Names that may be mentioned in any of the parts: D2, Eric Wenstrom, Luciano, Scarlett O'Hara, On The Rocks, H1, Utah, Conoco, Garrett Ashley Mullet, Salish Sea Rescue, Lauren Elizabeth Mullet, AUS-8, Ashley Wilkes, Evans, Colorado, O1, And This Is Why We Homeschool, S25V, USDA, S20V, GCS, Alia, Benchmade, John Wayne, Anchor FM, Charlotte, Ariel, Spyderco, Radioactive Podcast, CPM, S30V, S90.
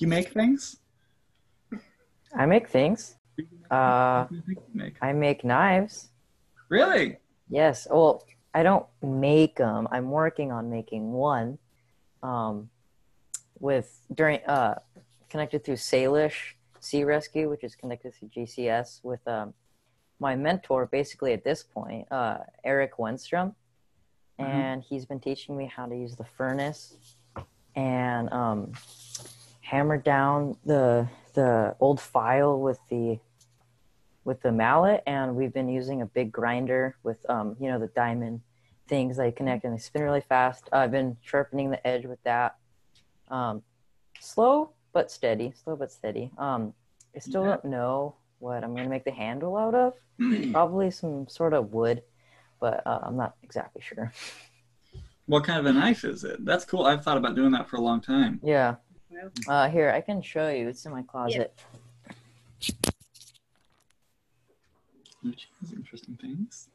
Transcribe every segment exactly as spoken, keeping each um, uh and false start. You make things? I make things. Uh, make? I make knives. Really? Yes. Well, I don't make them. I'm working on making one. Um, with during uh connected through Salish Sea Rescue, which is connected through G C S, with um my mentor basically at this point, uh Eric Wenstrom, mm-hmm. and he's been teaching me how to use the furnace and um hammer down the the old file with the with the mallet, and we've been using a big grinder with um you know the diamond things that you connect and they spin really fast. Uh, I've been sharpening the edge with that. Um, slow but steady, slow but steady. Um, I still yeah. don't know what I'm going to make the handle out of. Probably some sort of wood, but uh, I'm not exactly sure. What kind of a knife is it? That's cool. I've thought about doing that for a long time. Yeah. Uh, here, I can show you. It's in my closet. Yeah. Which is interesting things.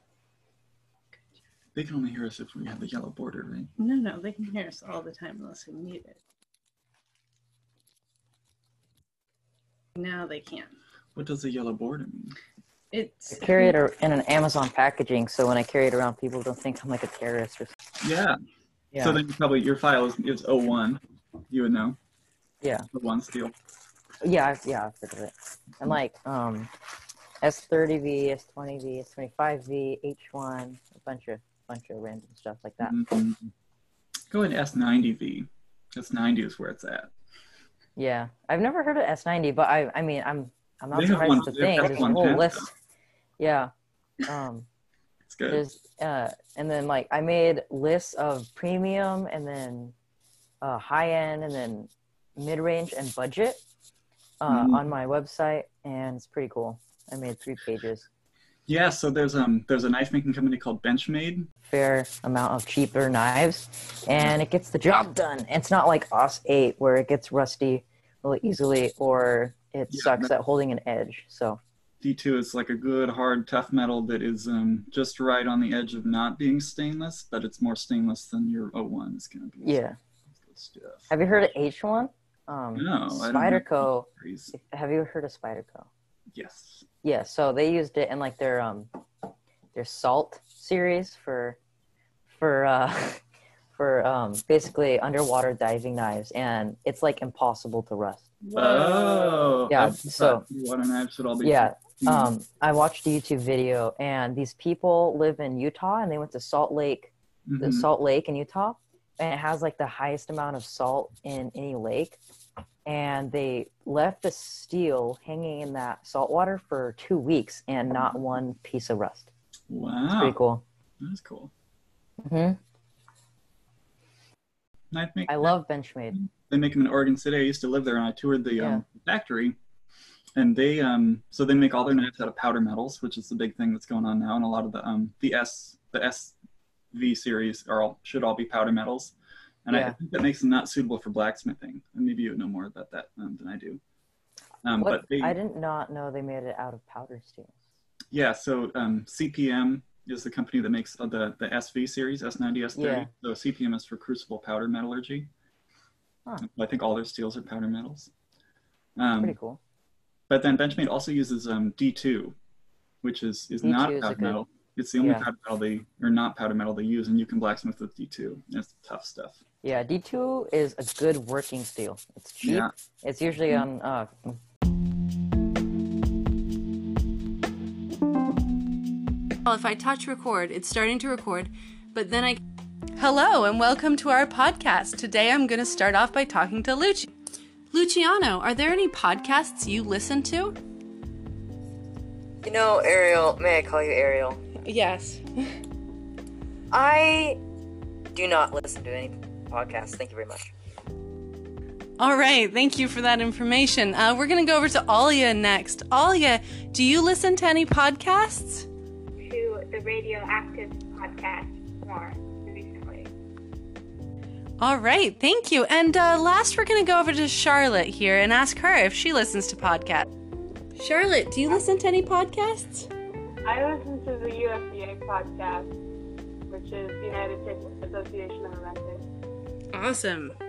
They can only hear us if we have the yellow border, right? No, no, they can hear us all the time unless we mute it. Now they can. What does the yellow border mean? It's I carry it in an Amazon packaging, so when I carry it around, people don't think I'm like a terrorist or something. Yeah. Yeah. So then you probably, your file is it's O one, you would know. Yeah. O one steel. Yeah, I've, yeah, I've heard of it. And like um, S thirty V, S twenty V, S twenty-five V, H one, a bunch of bunch of random stuff like that. Mm-hmm. Go ahead, S ninety V. S ninety is where it's at. Yeah, I've never heard of S ninety, but I, I mean, I'm, I'm not they surprised one, to think there's a whole list. Though. Yeah, um, it's good. There's, uh, and then like I made lists of premium, and then uh, high end, and then mid range and budget uh, mm. on my website, and it's pretty cool. I made three pages. Yeah, so there's um there's a knife making company called Benchmade. Fair amount of cheaper knives, and it gets the job done. And it's not like A U S eight where it gets rusty really easily or it yeah, sucks at holding an edge. So D two is like a good hard tough metal that is um just right on the edge of not being stainless, but it's more stainless than your O one is gonna be. Yeah. Stuff. Have you heard of H one? Um, no, Spyderco. Have you heard of Spyderco? Yes. Yeah, so they used it in like their um their salt series for for uh for um basically underwater diving knives, and it's like impossible to rust. Whoa. Yeah, so water knives should all be yeah. Um I watched a YouTube video, and these people live in Utah, and they went to Salt Lake, mm-hmm. the Salt Lake in Utah, and it has like the highest amount of salt in any lake. And they left the steel hanging in that salt water for two weeks and not one piece of rust. Wow. It's pretty cool. That's cool. Mm-hmm. I, think I love Benchmade. They make them in Oregon City. I used to live there, and I toured the yeah. um, factory. And they, um, so they make all their knives out of powder metals, which is the big thing that's going on now. And a lot of the, um, the S, the S V series are all, should all be powder metals. And yeah. I think that makes them not suitable for blacksmithing. And maybe you know more about that um, than I do. Um, but they, I did not know they made it out of powder steel. Yeah, so um, C P M is the company that makes uh, the, the S V series, S ninety, S thirty. Yeah. So C P M is for crucible powder metallurgy. Huh. I think all their steels are powder metals. Um, Pretty cool. But then Benchmade also uses um, D two, which is, is D two not is powder good, metal. It's the only yeah. powder metal they, or not powder metal they use, and you can blacksmith with D two. It's tough stuff. Yeah, D two is a good working steel. It's cheap. Yeah. It's usually mm-hmm. on... Uh... Well, if I touch record, it's starting to record, but then I... Hello, and welcome to our podcast. Today I'm going to start off by talking to Luci. Luciano, are there any podcasts you listen to? You know, Ariel, may I call you Ariel? Yes. I do not listen to any podcasts. Thank you very much. All right. Thank you for that information. Uh, we're going to go over to Alia next. Alia, do you listen to any podcasts? To the Radioactive Podcast more recently. All right. Thank you. And uh, last, we're going to go over to Charlotte here and ask her if she listens to podcasts. Charlotte, do you listen to any podcasts? I listen to the U S D A podcast, which is the United States Association of Inventors. Awesome.